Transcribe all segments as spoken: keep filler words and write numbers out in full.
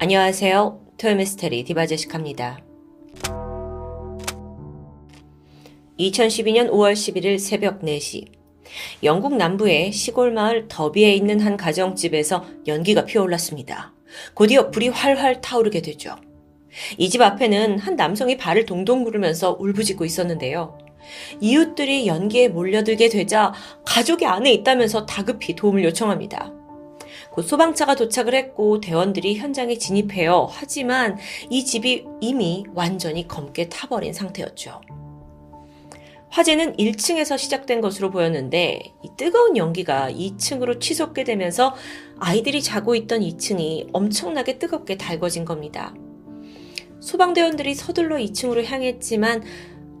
안녕하세요. 토요미스테리 디바제시카입니다. 이천십이년 오월 십일일 새벽 네 시 영국 남부의 시골 마을 더비에 있는 한 가정집에서 연기가 피어올랐습니다. 곧이어 불이 활활 타오르게 되죠. 이 집 앞에는 한 남성이 발을 동동 구르면서 울부짖고 있었는데요. 이웃들이 연기에 몰려들게 되자 가족이 안에 있다면서 다급히 도움을 요청합니다. 곧 소방차가 도착을 했고 대원들이 현장에 진입해요. 하지만 이 집이 이미 완전히 검게 타버린 상태였죠. 화재는 일 층에서 시작된 것으로 보였는데 이 뜨거운 연기가 이 층으로 치솟게 되면서 아이들이 자고 있던 이 층이 엄청나게 뜨겁게 달궈진 겁니다. 소방대원들이 서둘러 이 층으로 향했지만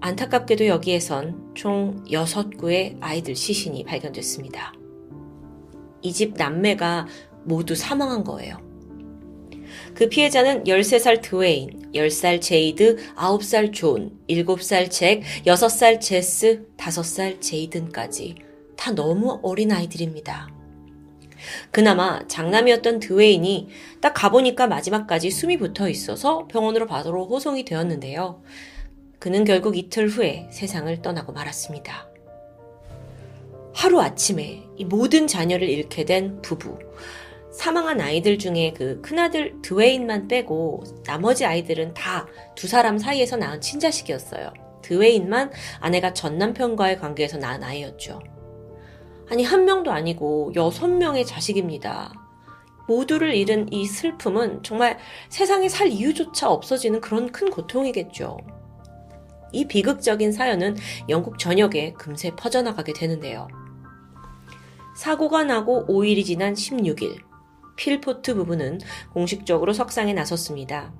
안타깝게도 여기에선 총 여섯 구의 아이들 시신이 발견됐습니다. 이 집 남매가 모두 사망한 거예요. 그 피해자는 열세 살 드웨인, 열 살 제이드, 아홉 살 존, 일곱 살 잭, 여섯 살 제스, 다섯 살 제이든까지 다 너무 어린 아이들입니다. 그나마 장남이었던 드웨인이 딱 가보니까 마지막까지 숨이 붙어 있어서 병원으로 바로 호송이 되었는데요. 그는 결국 이틀 후에 세상을 떠나고 말았습니다. 하루아침에 이 모든 자녀를 잃게 된 부부, 사망한 아이들 중에 그 큰아들 드웨인만 빼고 나머지 아이들은 다 두 사람 사이에서 낳은 친자식이었어요. 드웨인만 아내가 전남편과의 관계에서 낳은 아이였죠. 아니 한 명도 아니고 여섯 명의 자식입니다. 모두를 잃은 이 슬픔은 정말 세상에 살 이유조차 없어지는 그런 큰 고통이겠죠. 이 비극적인 사연은 영국 전역에 금세 퍼져나가게 되는데요. 사고가 나고 오 일이 지난 십육 일, 필포트 부부는 공식적으로 석상에 나섰습니다.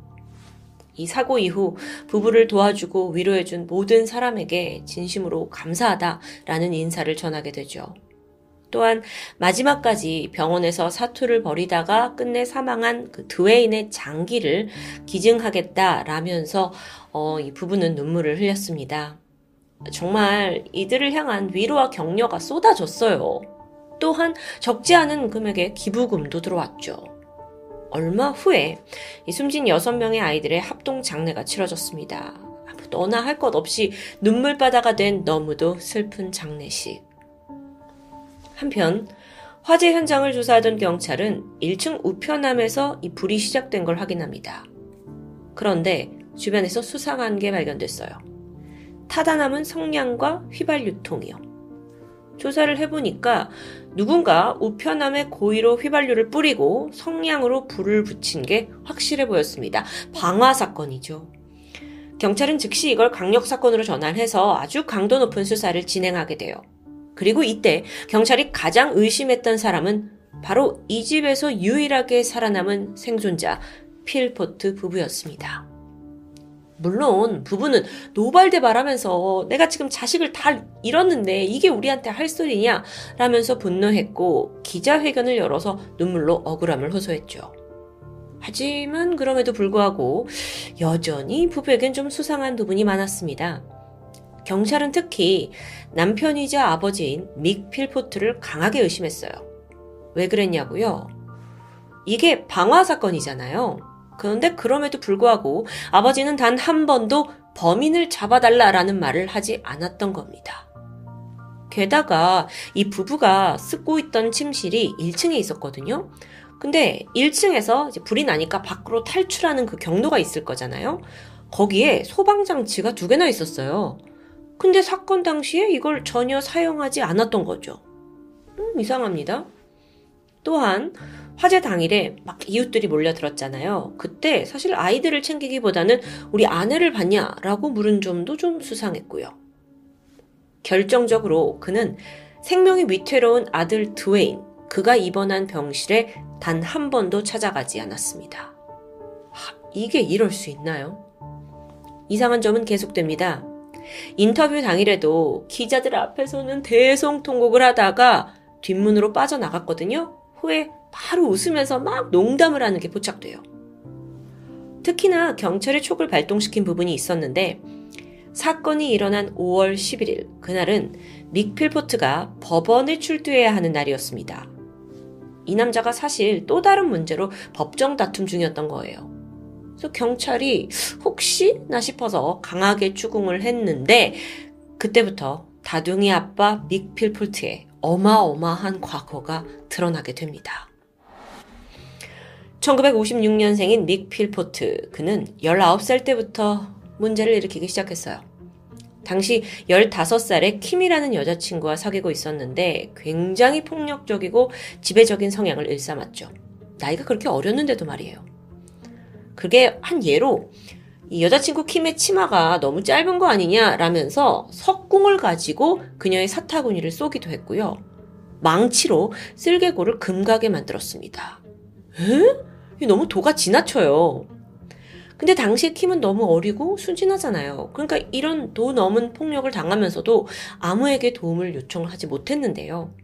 이 사고 이후 부부를 도와주고 위로해준 모든 사람에게 진심으로 감사하다라는 인사를 전하게 되죠. 또한 마지막까지 병원에서 사투를 벌이다가 끝내 사망한 그 드웨인의 장기를 기증하겠다라면서 어, 이 부부는 눈물을 흘렸습니다. 정말 이들을 향한 위로와 격려가 쏟아졌어요. 또한 적지 않은 금액의 기부금도 들어왔죠. 얼마 후에 이 숨진 여섯 명의 아이들의 합동 장례가 치러졌습니다. 너나 할 것 없이 눈물바다가 된 너무도 슬픈 장례식. 한편 화재 현장을 조사하던 경찰은 일 층 우편함에서 이 불이 시작된 걸 확인합니다. 그런데 주변에서 수상한 게 발견됐어요. 타다 남은 성냥과 휘발 유통이요. 조사를 해보니까 누군가 우편함에 고의로 휘발유를 뿌리고 성냥으로 불을 붙인 게 확실해 보였습니다. 방화 사건이죠. 경찰은 즉시 이걸 강력 사건으로 전환해서 아주 강도 높은 수사를 진행하게 돼요. 그리고 이때 경찰이 가장 의심했던 사람은 바로 이 집에서 유일하게 살아남은 생존자 필포트 부부였습니다. 물론 부부는 노발대발하면서 내가 지금 자식을 다 잃었는데 이게 우리한테 할 소리냐 라면서 분노했고 기자회견을 열어서 눈물로 억울함을 호소했죠. 하지만 그럼에도 불구하고 여전히 부부에겐 좀 수상한 부분이 많았습니다. 경찰은 특히 남편이자 아버지인 믹 필포트를 강하게 의심했어요. 왜 그랬냐고요? 이게 방화 사건이잖아요. 그런데 그럼에도 불구하고 아버지는 단 한 번도 범인을 잡아달라라는 말을 하지 않았던 겁니다. 게다가 이 부부가 쓰고 있던 침실이 일 층에 있었거든요. 근데 일 층에서 이제 불이 나니까 밖으로 탈출하는 그 경로가 있을 거잖아요. 거기에 소방장치가 두 개나 있었어요. 근데 사건 당시에 이걸 전혀 사용하지 않았던 거죠. 음, 이상합니다. 또한 화재 당일에 막 이웃들이 몰려들었잖아요. 그때 사실 아이들을 챙기기보다는 우리 아내를 봤냐라고 물은 점도 좀 수상했고요. 결정적으로 그는 생명이 위태로운 아들 드웨인, 그가 입원한 병실에 단 한 번도 찾아가지 않았습니다. 하, 이게 이럴 수 있나요? 이상한 점은 계속됩니다. 인터뷰 당일에도 기자들 앞에서는 대성통곡을 하다가 뒷문으로 빠져나갔거든요. 후에 바로 웃으면서 막 농담을 하는 게 포착돼요. 특히나 경찰의 촉을 발동시킨 부분이 있었는데 사건이 일어난 오월 십일일 그날은 믹 필포트가 법원에 출두해야 하는 날이었습니다. 이 남자가 사실 또 다른 문제로 법정 다툼 중이었던 거예요. 그래서 경찰이 혹시나 싶어서 강하게 추궁을 했는데 그때부터 다둥이 아빠 믹 필포트의 어마어마한 과거가 드러나게 됩니다. 천구백오십육 년생인 믹 필포트, 그는 열아홉 살 때부터 문제를 일으키기 시작했어요. 당시 열다섯 살의 킴이라는 여자친구와 사귀고 있었는데 굉장히 폭력적이고 지배적인 성향을 일삼았죠. 나이가 그렇게 어렸는데도 말이에요. 그게 한 예로, 이 여자친구 킴의 치마가 너무 짧은 거 아니냐라면서 석궁을 가지고 그녀의 사타구니를 쏘기도 했고요. 망치로 쓸개골을 금가게 만들었습니다. 에? 너무 도가 지나쳐요. 근데 당시에 킴은 너무 어리고 순진하잖아요. 그러니까 이런 도 넘은 폭력을 당하면서도 아무에게 도움을 요청하지 못했는데요.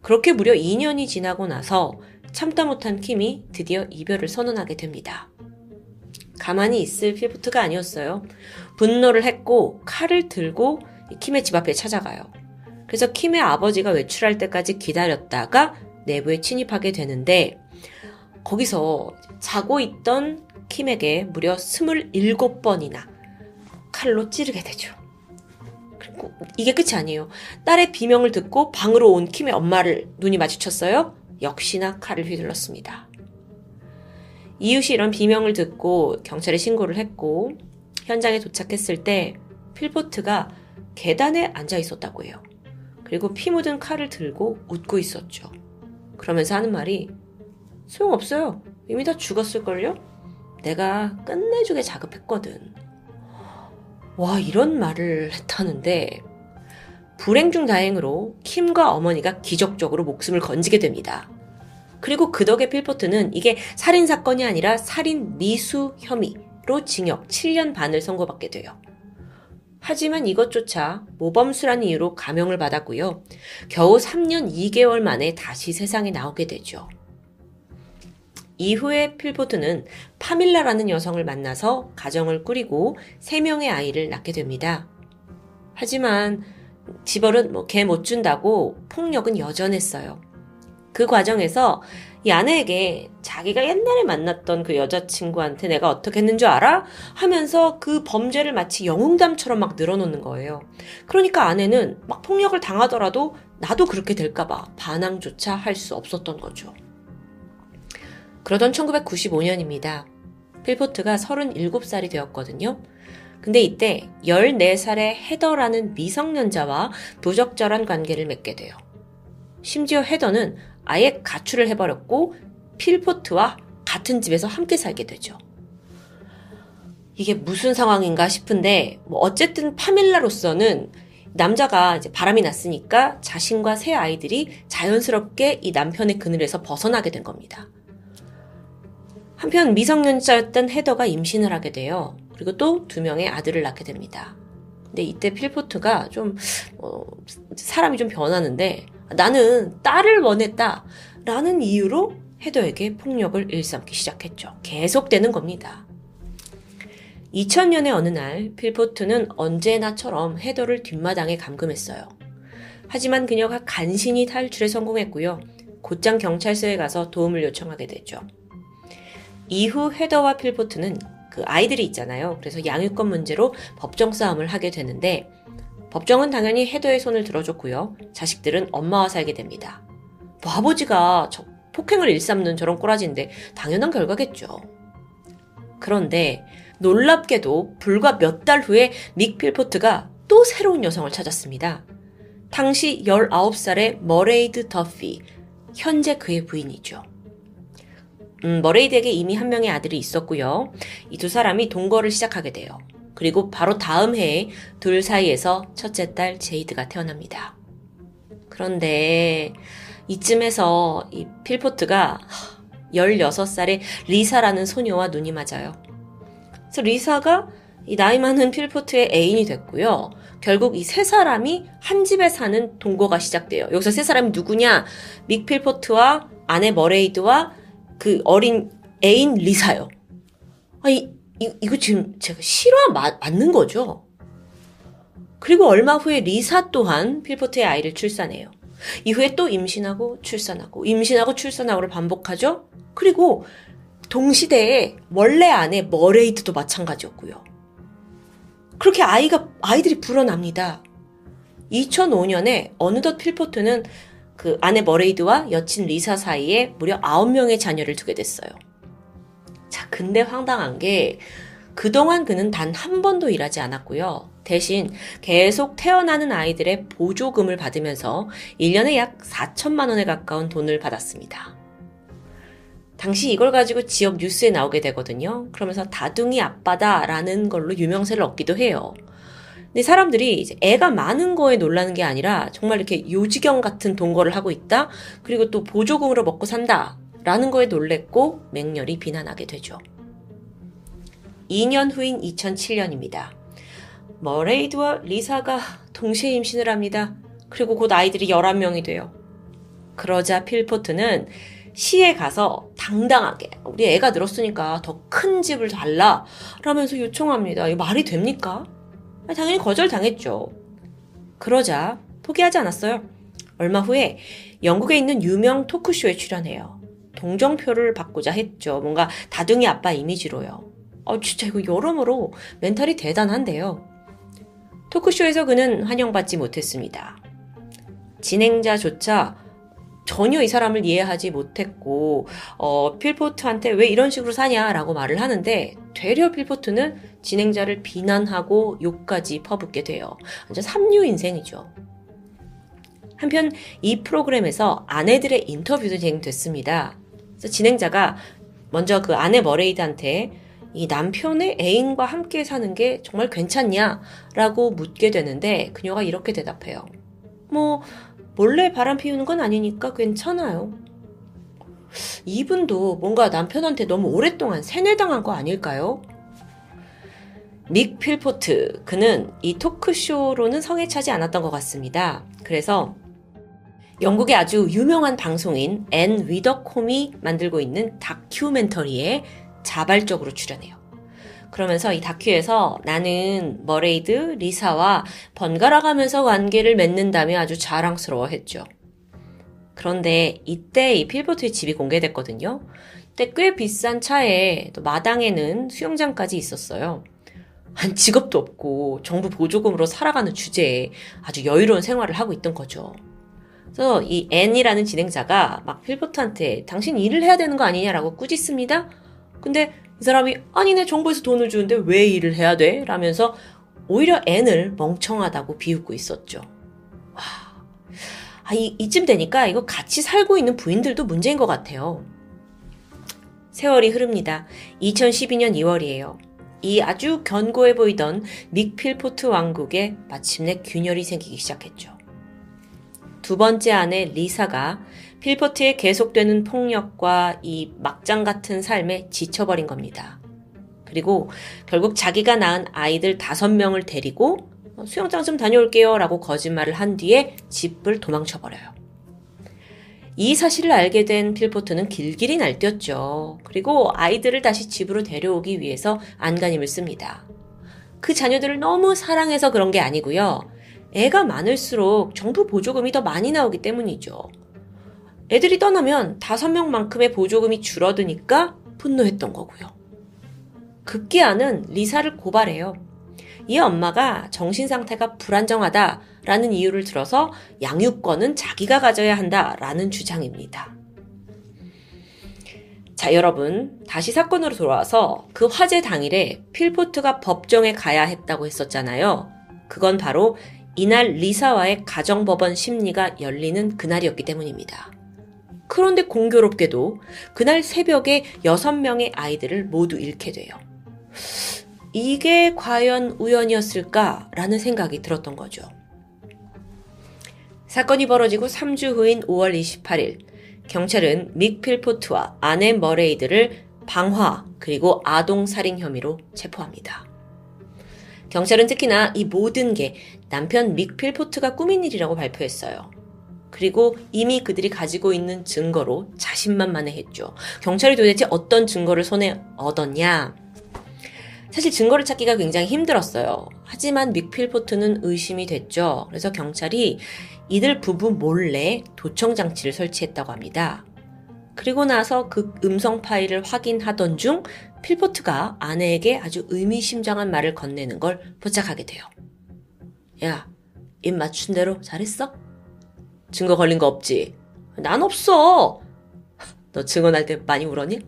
그렇게 무려 이 년이 지나고 나서 참다 못한 킴이 드디어 이별을 선언하게 됩니다. 가만히 있을 필포트가 아니었어요. 분노를 했고 칼을 들고 킴의 집 앞에 찾아가요. 그래서 킴의 아버지가 외출할 때까지 기다렸다가 내부에 침입하게 되는데 거기서 자고 있던 킴에게 무려 스물일곱 번이나 칼로 찌르게 되죠. 그리고 이게 끝이 아니에요. 딸의 비명을 듣고 방으로 온 킴의 엄마를 눈이 마주쳤어요. 역시나 칼을 휘둘렀습니다. 이웃이 이런 비명을 듣고 경찰에 신고를 했고 현장에 도착했을 때 필포트가 계단에 앉아 있었다고 해요. 그리고 피 묻은 칼을 들고 웃고 있었죠. 그러면서 하는 말이, 소용없어요. 이미 다 죽었을걸요? 내가 끝내주게 자급했거든. 와, 이런 말을 했다는데 불행 중 다행으로 킴과 어머니가 기적적으로 목숨을 건지게 됩니다. 그리고 그 덕에 필포트는 이게 살인사건이 아니라 살인 미수 혐의로 징역 칠 년 반을 선고받게 돼요. 하지만 이것조차 모범수란 이유로 감형을 받았고요. 겨우 삼 년 이 개월 만에 다시 세상에 나오게 되죠. 이후에 필포트는 파밀라라는 여성을 만나서 가정을 꾸리고 세 명의 아이를 낳게 됩니다. 하지만 집어른 뭐 개 못 준다고 폭력은 여전했어요. 그 과정에서 이 아내에게 자기가 옛날에 만났던 그 여자친구한테 내가 어떻게 했는 줄 알아? 하면서 그 범죄를 마치 영웅담처럼 막 늘어놓는 거예요. 그러니까 아내는 막 폭력을 당하더라도 나도 그렇게 될까봐 반항조차 할 수 없었던 거죠. 그러던 천구백구십오 년입니다. 필포트가 서른일곱 살이 되었거든요. 근데 이때 열네 살의 헤더라는 미성년자와 부적절한 관계를 맺게 돼요. 심지어 헤더는 아예 가출을 해버렸고 필포트와 같은 집에서 함께 살게 되죠. 이게 무슨 상황인가 싶은데 뭐 어쨌든 파밀라로서는 남자가 이제 바람이 났으니까 자신과 세 아이들이 자연스럽게 이 남편의 그늘에서 벗어나게 된 겁니다. 한편 미성년자였던 헤더가 임신을 하게 돼요. 그리고 또 두 명의 아들을 낳게 됩니다. 근데 이때 필포트가 좀 어, 사람이 좀 변하는데 나는 딸을 원했다 라는 이유로 헤더에게 폭력을 일삼기 시작했죠. 계속되는 겁니다. 이천 년의 어느 날 필포트는 언제나처럼 헤더를 뒷마당에 감금했어요. 하지만 그녀가 간신히 탈출에 성공했고요. 곧장 경찰서에 가서 도움을 요청하게 되죠. 이후 헤더와 필포트는 그 아이들이 있잖아요. 그래서 양육권 문제로 법정 싸움을 하게 되는데 법정은 당연히 헤더의 손을 들어줬고요. 자식들은 엄마와 살게 됩니다. 뭐 아버지가 저 폭행을 일삼는 저런 꼬라지인데 당연한 결과겠죠. 그런데 놀랍게도 불과 몇 달 후에 믹 필포트가 또 새로운 여성을 찾았습니다. 당시 열아홉 살의 머레이드 더피, 현재 그의 부인이죠. 음, 머레이드에게 이미 한 명의 아들이 있었고요. 이 두 사람이 동거를 시작하게 돼요. 그리고 바로 다음 해에 둘 사이에서 첫째 딸 제이드가 태어납니다. 그런데 이쯤에서 이 필포트가 열여섯 살의 리사라는 소녀와 눈이 맞아요. 그래서 리사가 이 나이 많은 필포트의 애인이 됐고요. 결국 이 세 사람이 한 집에 사는 동거가 시작돼요. 여기서 세 사람이 누구냐? 믹 필포트와 아내 머레이드와 그 어린 애인 리사요. 아니, 이, 이거 지금 제가 실화 마, 맞는 거죠? 그리고 얼마 후에 리사 또한 필포트의 아이를 출산해요. 이후에 또 임신하고 출산하고 임신하고 출산하고를 반복하죠. 그리고 동시대에 원래 아내 머레이드도 마찬가지였고요. 그렇게 아이가 아이들이 불어납니다. 이천오 년에 어느덧 필포트는 그 아내 머레이드와 여친 리사 사이에 무려 아홉 명의 자녀를 두게 됐어요. 자, 근데 황당한 게 그동안 그는 단 한 번도 일하지 않았고요. 대신 계속 태어나는 아이들의 보조금을 받으면서 일 년에 약 사천만 원에 가까운 돈을 받았습니다. 당시 이걸 가지고 지역 뉴스에 나오게 되거든요. 그러면서 다둥이 아빠다라는 걸로 유명세를 얻기도 해요. 근데 사람들이 이제 애가 많은 거에 놀라는 게 아니라 정말 이렇게 요지경 같은 동거를 하고 있다. 그리고 또 보조금으로 먹고 산다. 라는 거에 놀랬고 맹렬히 비난하게 되죠. 이 년 후인 이천칠 년입니다. 머레이드와 리사가 동시에 임신을 합니다. 그리고 곧 아이들이 열한 명이 돼요. 그러자 필포트는 시에 가서 당당하게 우리 애가 늘었으니까 더 큰 집을 달라 라면서 요청합니다. 이거 말이 됩니까? 당연히 거절당했죠. 그러자 포기하지 않았어요. 얼마 후에 영국에 있는 유명 토크쇼에 출연해요. 동정표를 받고자 했죠. 뭔가 다둥이 아빠 이미지로요. 어, 진짜 이거 여러모로 멘탈이 대단한데요. 토크쇼에서 그는 환영받지 못했습니다. 진행자조차 전혀 이 사람을 이해하지 못했고 어, 필포트한테 왜 이런 식으로 사냐라고 말을 하는데 되려 필포트는 진행자를 비난하고 욕까지 퍼붓게 돼요. 완전 삼류 인생이죠. 한편 이 프로그램에서 아내들의 인터뷰도 진행됐습니다. 그래서 진행자가 먼저 그 아내 머레이드한테 이 남편의 애인과 함께 사는 게 정말 괜찮냐? 라고 묻게 되는데 그녀가 이렇게 대답해요. 뭐 몰래 바람 피우는 건 아니니까 괜찮아요. 이분도 뭔가 남편한테 너무 오랫동안 세뇌당한 거 아닐까요? 믹 필포트, 그는 이 토크쇼로는 성에 차지 않았던 것 같습니다. 그래서 영국의 아주 유명한 방송인 앤 위더콤이 만들고 있는 다큐멘터리에 자발적으로 출연해요. 그러면서 이 다큐에서 나는 머레이드, 리사와 번갈아가면서 관계를 맺는다며 아주 자랑스러워했죠. 그런데 이때 이 필포트의 집이 공개됐거든요. 그때 꽤 비싼 차에 또 마당에는 수영장까지 있었어요. 한 직업도 없고 정부 보조금으로 살아가는 주제에 아주 여유로운 생활을 하고 있던 거죠. 그래서 이 앤이라는 진행자가 막 필포트한테 당신 일을 해야 되는 거 아니냐라고 꾸짖습니다. 근데 이 사람이 아니네 정부에서 돈을 주는데 왜 일을 해야 돼? 라면서 오히려 앤을 멍청하다고 비웃고 있었죠. 와, 아, 이, 이쯤 되니까 이거 같이 살고 있는 부인들도 문제인 것 같아요. 세월이 흐릅니다. 이천십이 년 이월이에요. 이 아주 견고해 보이던 믹 필포트 왕국에 마침내 균열이 생기기 시작했죠. 두 번째 아내 리사가 필포트의 계속되는 폭력과 이 막장 같은 삶에 지쳐버린 겁니다. 그리고 결국 자기가 낳은 아이들 다섯 명을 데리고 수영장 좀 다녀올게요 라고 거짓말을 한 뒤에 집을 도망쳐버려요. 이 사실을 알게 된 필포트는 길길이 날뛰었죠. 그리고 아이들을 다시 집으로 데려오기 위해서 안간힘을 씁니다. 그 자녀들을 너무 사랑해서 그런 게 아니고요. 애가 많을수록 정부 보조금이 더 많이 나오기 때문이죠. 애들이 떠나면 다섯 명만큼의 보조금이 줄어드니까 분노했던 거고요. 급기야는 리사를 고발해요. 이 엄마가 정신 상태가 불안정하다라는 이유를 들어서 양육권은 자기가 가져야 한다라는 주장입니다. 자, 여러분, 다시 사건으로 돌아와서 그 화재 당일에 필포트가 법정에 가야 했다고 했었잖아요. 그건 바로 이날 리사와의 가정법원 심리가 열리는 그날이었기 때문입니다. 그런데 공교롭게도 그날 새벽에 여섯 명의 아이들을 모두 잃게 돼요. 이게 과연 우연이었을까라는 생각이 들었던 거죠. 사건이 벌어지고 삼 주 후인 오월 이십팔 일, 경찰은 믹 필포트와 아내 머레이드를 방화 그리고 아동살인 혐의로 체포합니다. 경찰은 특히나 이 모든 게 남편 믹 필포트가 꾸민 일이라고 발표했어요. 그리고 이미 그들이 가지고 있는 증거로 자신만만해했죠. 경찰이 도대체 어떤 증거를 손에 얻었냐? 사실 증거를 찾기가 굉장히 힘들었어요. 하지만 믹 필포트는 의심이 됐죠. 그래서 경찰이 이들 부부 몰래 도청장치를 설치했다고 합니다. 그리고 나서 그 음성 파일을 확인하던 중 필포트가 아내에게 아주 의미심장한 말을 건네는 걸 포착하게 돼요. 야, 입 맞춘 대로 잘했어? 증거 걸린 거 없지? 난 없어! 너 증언할 때 많이 울었니?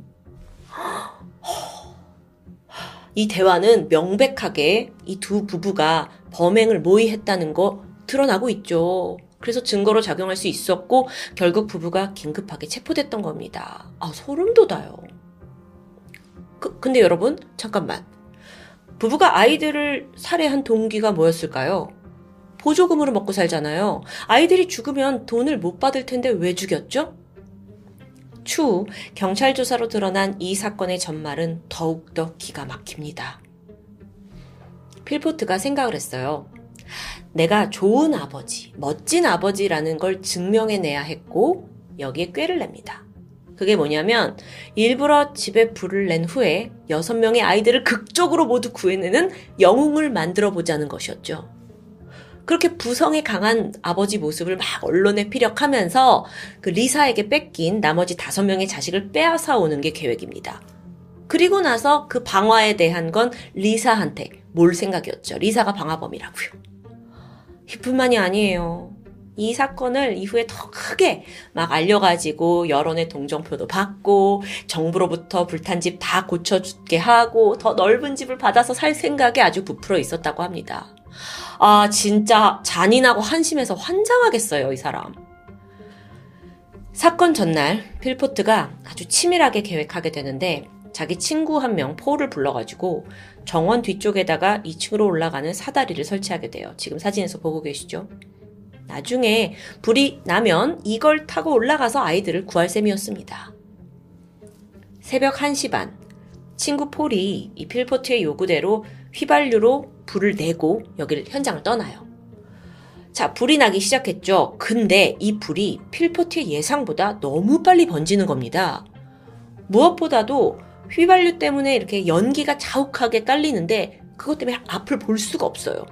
이 대화는 명백하게 이 두 부부가 범행을 모의했다는 거 드러나고 있죠. 그래서 증거로 작용할 수 있었고 결국 부부가 긴급하게 체포됐던 겁니다. 아, 소름 돋아요. 그, 근데 여러분 잠깐만. 부부가 아이들을 살해한 동기가 뭐였을까요? 보조금으로 먹고 살잖아요. 아이들이 죽으면 돈을 못 받을 텐데 왜 죽였죠? 추후 경찰 조사로 드러난 이 사건의 전말은 더욱더 기가 막힙니다. 필포트가 생각을 했어요. 내가 좋은 아버지, 멋진 아버지라는 걸 증명해내야 했고 여기에 꾀를 냅니다. 그게 뭐냐면 일부러 집에 불을 낸 후에 여섯 명의 아이들을 극적으로 모두 구해내는 영웅을 만들어보자는 것이었죠. 그렇게 부성에 강한 아버지 모습을 막 언론에 피력하면서 그 리사에게 뺏긴 나머지 다섯 명의 자식을 빼앗아 오는 게 계획입니다. 그리고 나서 그 방화에 대한 건 리사한테 몰 생각이었죠. 리사가 방화범이라고요. 이뿐만이 아니에요. 이 사건을 이후에 더 크게 막 알려가지고 여론의 동정표도 받고 정부로부터 불탄 집 다 고쳐주게 하고 더 넓은 집을 받아서 살 생각에 아주 부풀어 있었다고 합니다. 아, 진짜 잔인하고 한심해서 환장하겠어요, 이 사람. 사건 전날 필포트가 아주 치밀하게 계획하게 되는데 자기 친구 한 명 폴을 불러가지고 정원 뒤쪽에다가 이 층으로 올라가는 사다리를 설치하게 돼요. 지금 사진에서 보고 계시죠? 나중에 불이 나면 이걸 타고 올라가서 아이들을 구할 셈이었습니다. 새벽 한 시 반, 친구 폴이 이 필포트의 요구대로 휘발유로 불을 내고 여기를 현장을 떠나요. 자, 불이 나기 시작했죠. 근데 이 불이 필포트의 예상보다 너무 빨리 번지는 겁니다. 무엇보다도 휘발유 때문에 이렇게 연기가 자욱하게 깔리는데 그것 때문에 앞을 볼 수가 없어요.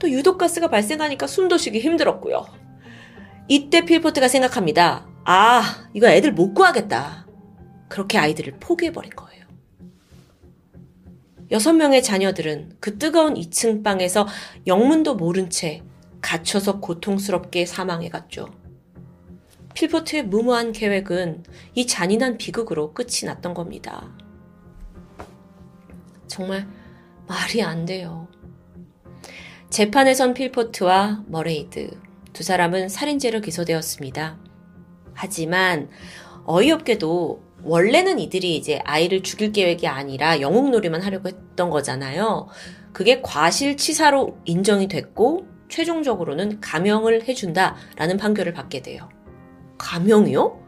또 유독가스가 발생하니까 숨도 쉬기 힘들었고요. 이때 필포트가 생각합니다. 아, 이거 애들 못 구하겠다. 그렇게 아이들을 포기해버린 거예요. 여섯 명의 자녀들은 그 뜨거운 이 층 방에서 영문도 모른 채 갇혀서 고통스럽게 사망해갔죠. 필포트의 무모한 계획은 이 잔인한 비극으로 끝이 났던 겁니다. 정말 말이 안 돼요. 재판에선 필포트와 머레이드 두 사람은 살인죄로 기소되었습니다. 하지만 어이없게도 원래는 이들이 이제 아이를 죽일 계획이 아니라 영웅놀이만 하려고 했던 거잖아요. 그게 과실치사로 인정이 됐고 최종적으로는 감형을 해준다라는 판결을 받게 돼요. 감형이요?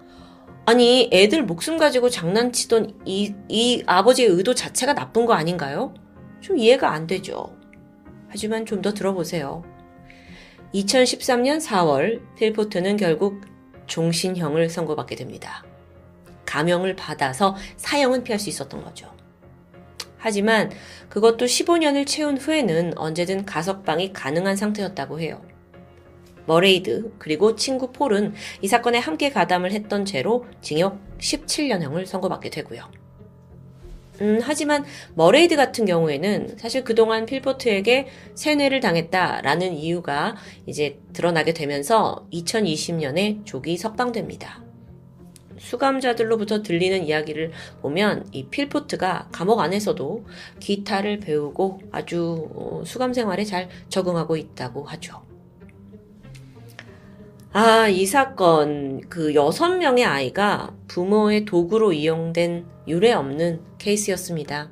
아니, 애들 목숨 가지고 장난치던 이, 이 아버지의 의도 자체가 나쁜 거 아닌가요? 좀 이해가 안 되죠. 하지만 좀 더 들어보세요. 이천십삼 년 사 월 필포트는 결국 종신형을 선고받게 됩니다. 감형을 받아서 사형은 피할 수 있었던 거죠. 하지만 그것도 십오 년을 채운 후에는 언제든 가석방이 가능한 상태였다고 해요. 머레이드 그리고 친구 폴은 이 사건에 함께 가담을 했던 죄로 징역 십칠 년형을 선고받게 되고요. 음, 하지만 머레이드 같은 경우에는 사실 그동안 필포트에게 세뇌를 당했다라는 이유가 이제 드러나게 되면서 이천이십 년에 조기 석방됩니다. 수감자들로부터 들리는 이야기를 보면 이 필포트가 감옥 안에서도 기타를 배우고 아주 수감 생활에 잘 적응하고 있다고 하죠. 아, 이 사건, 그 여섯 명의 아이가 부모의 도구로 이용된 유례 없는 케이스였습니다.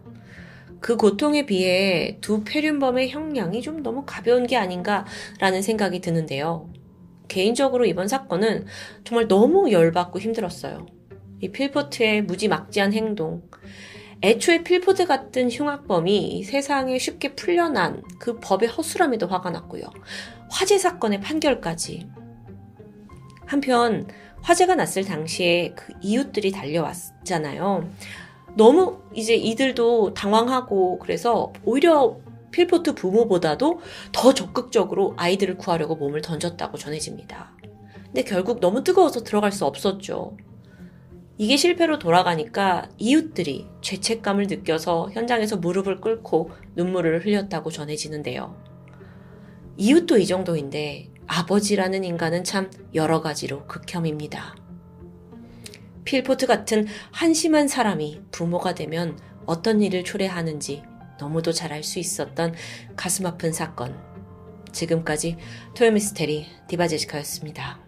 그 고통에 비해 두 폐륜범의 형량이 좀 너무 가벼운 게 아닌가라는 생각이 드는데요. 개인적으로 이번 사건은 정말 너무 열받고 힘들었어요. 이 필포트의 무지막지한 행동. 애초에 필포트 같은 흉악범이 세상에 쉽게 풀려난 그 법의 허술함에도 화가 났고요. 화재 사건의 판결까지. 한편 화재가 났을 당시에 그 이웃들이 달려왔잖아요. 너무 이제 이들도 당황하고 그래서 오히려 필포트 부모보다도 더 적극적으로 아이들을 구하려고 몸을 던졌다고 전해집니다. 근데 결국 너무 뜨거워서 들어갈 수 없었죠. 이게 실패로 돌아가니까 이웃들이 죄책감을 느껴서 현장에서 무릎을 꿇고 눈물을 흘렸다고 전해지는데요. 이웃도 이 정도인데 아버지라는 인간은 참 여러 가지로 극혐입니다. 필포트 같은 한심한 사람이 부모가 되면 어떤 일을 초래하는지 너무도 잘 알 수 있었던 가슴 아픈 사건. 지금까지 토요미스테리 디바제시카였습니다.